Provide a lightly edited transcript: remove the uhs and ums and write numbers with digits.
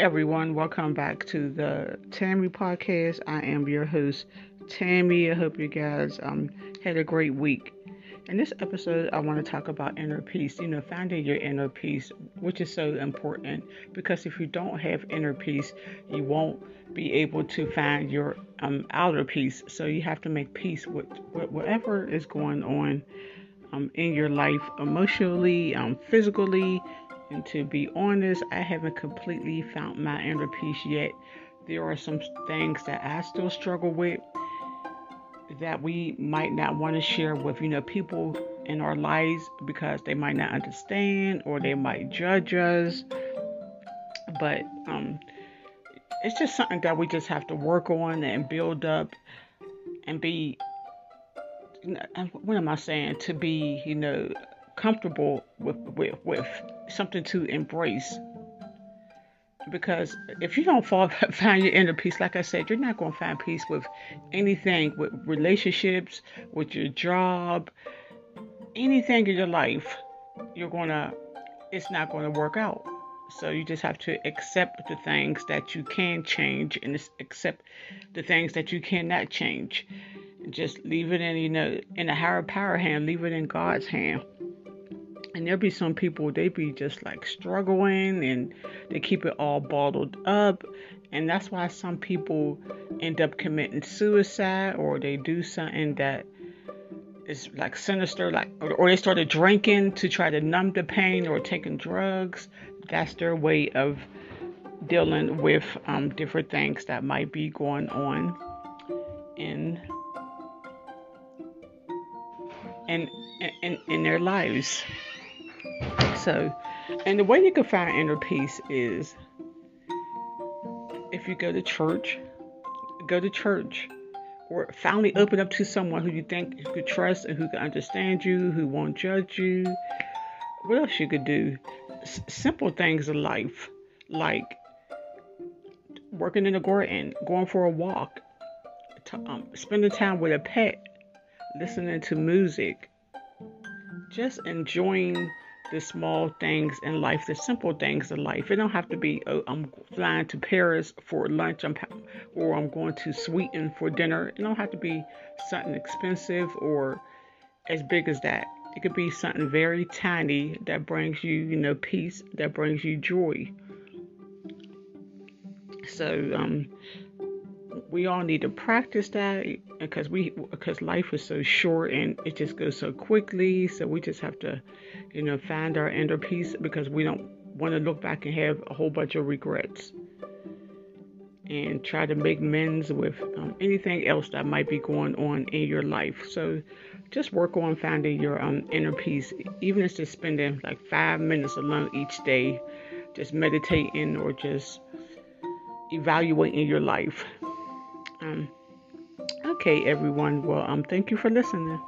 everyone, welcome back to the Tammy podcast. I am your host, Tammy. I hope you guys had a great week. In this episode, I want to talk about inner peace, finding your inner peace, which is so important, because if you don't have inner peace, you won't be able to find your outer peace. So you have to make peace with whatever is going on in your life, emotionally, physically. And to be honest, I haven't completely found my inner peace yet. There are some things that I still struggle with that we might not want to share with, people in our lives, because they might not understand or they might judge us. But it's just something that we just have to work on and build up and be, to be, comfortable with something to embrace. Because if you don't find your inner peace, like I said, you're not going to find peace with anything, with relationships, with your job, anything in your life. It's not going to work out. So you just have to accept the things that you can change and accept the things that you cannot change. Just leave it in, in a higher power hand, leave it in God's hand. And there'll be some people, they be just like struggling and they keep it all bottled up. And that's why some people end up committing suicide, or they do something that is like sinister, or they started drinking to try to numb the pain, or taking drugs. That's their way of dealing with different things that might be going on in their lives. So, and the way you can find inner peace is if you go to church, or finally open up to someone who you think you could trust and who can understand you, who won't judge you. What else you could do? Simple things in life, like working in the garden, going for a walk, spending time with a pet, listening to music, just enjoying the small things in life, the simple things in life. It don't have to be, oh, I'm flying to Paris for lunch, or I'm going to Sweden for dinner. It don't have to be something expensive or as big as that. It could be something very tiny that brings you, peace, that brings you joy. So, we all need to practice that, because life is so short and it just goes so quickly. So we just have to, find our inner peace, because we don't want to look back and have a whole bunch of regrets, and try to make amends with anything else that might be going on in your life. So just work on finding your inner peace, even if it's just spending like 5 minutes alone each day, just meditating or just evaluating your life. Okay, everyone. Well, thank you for listening.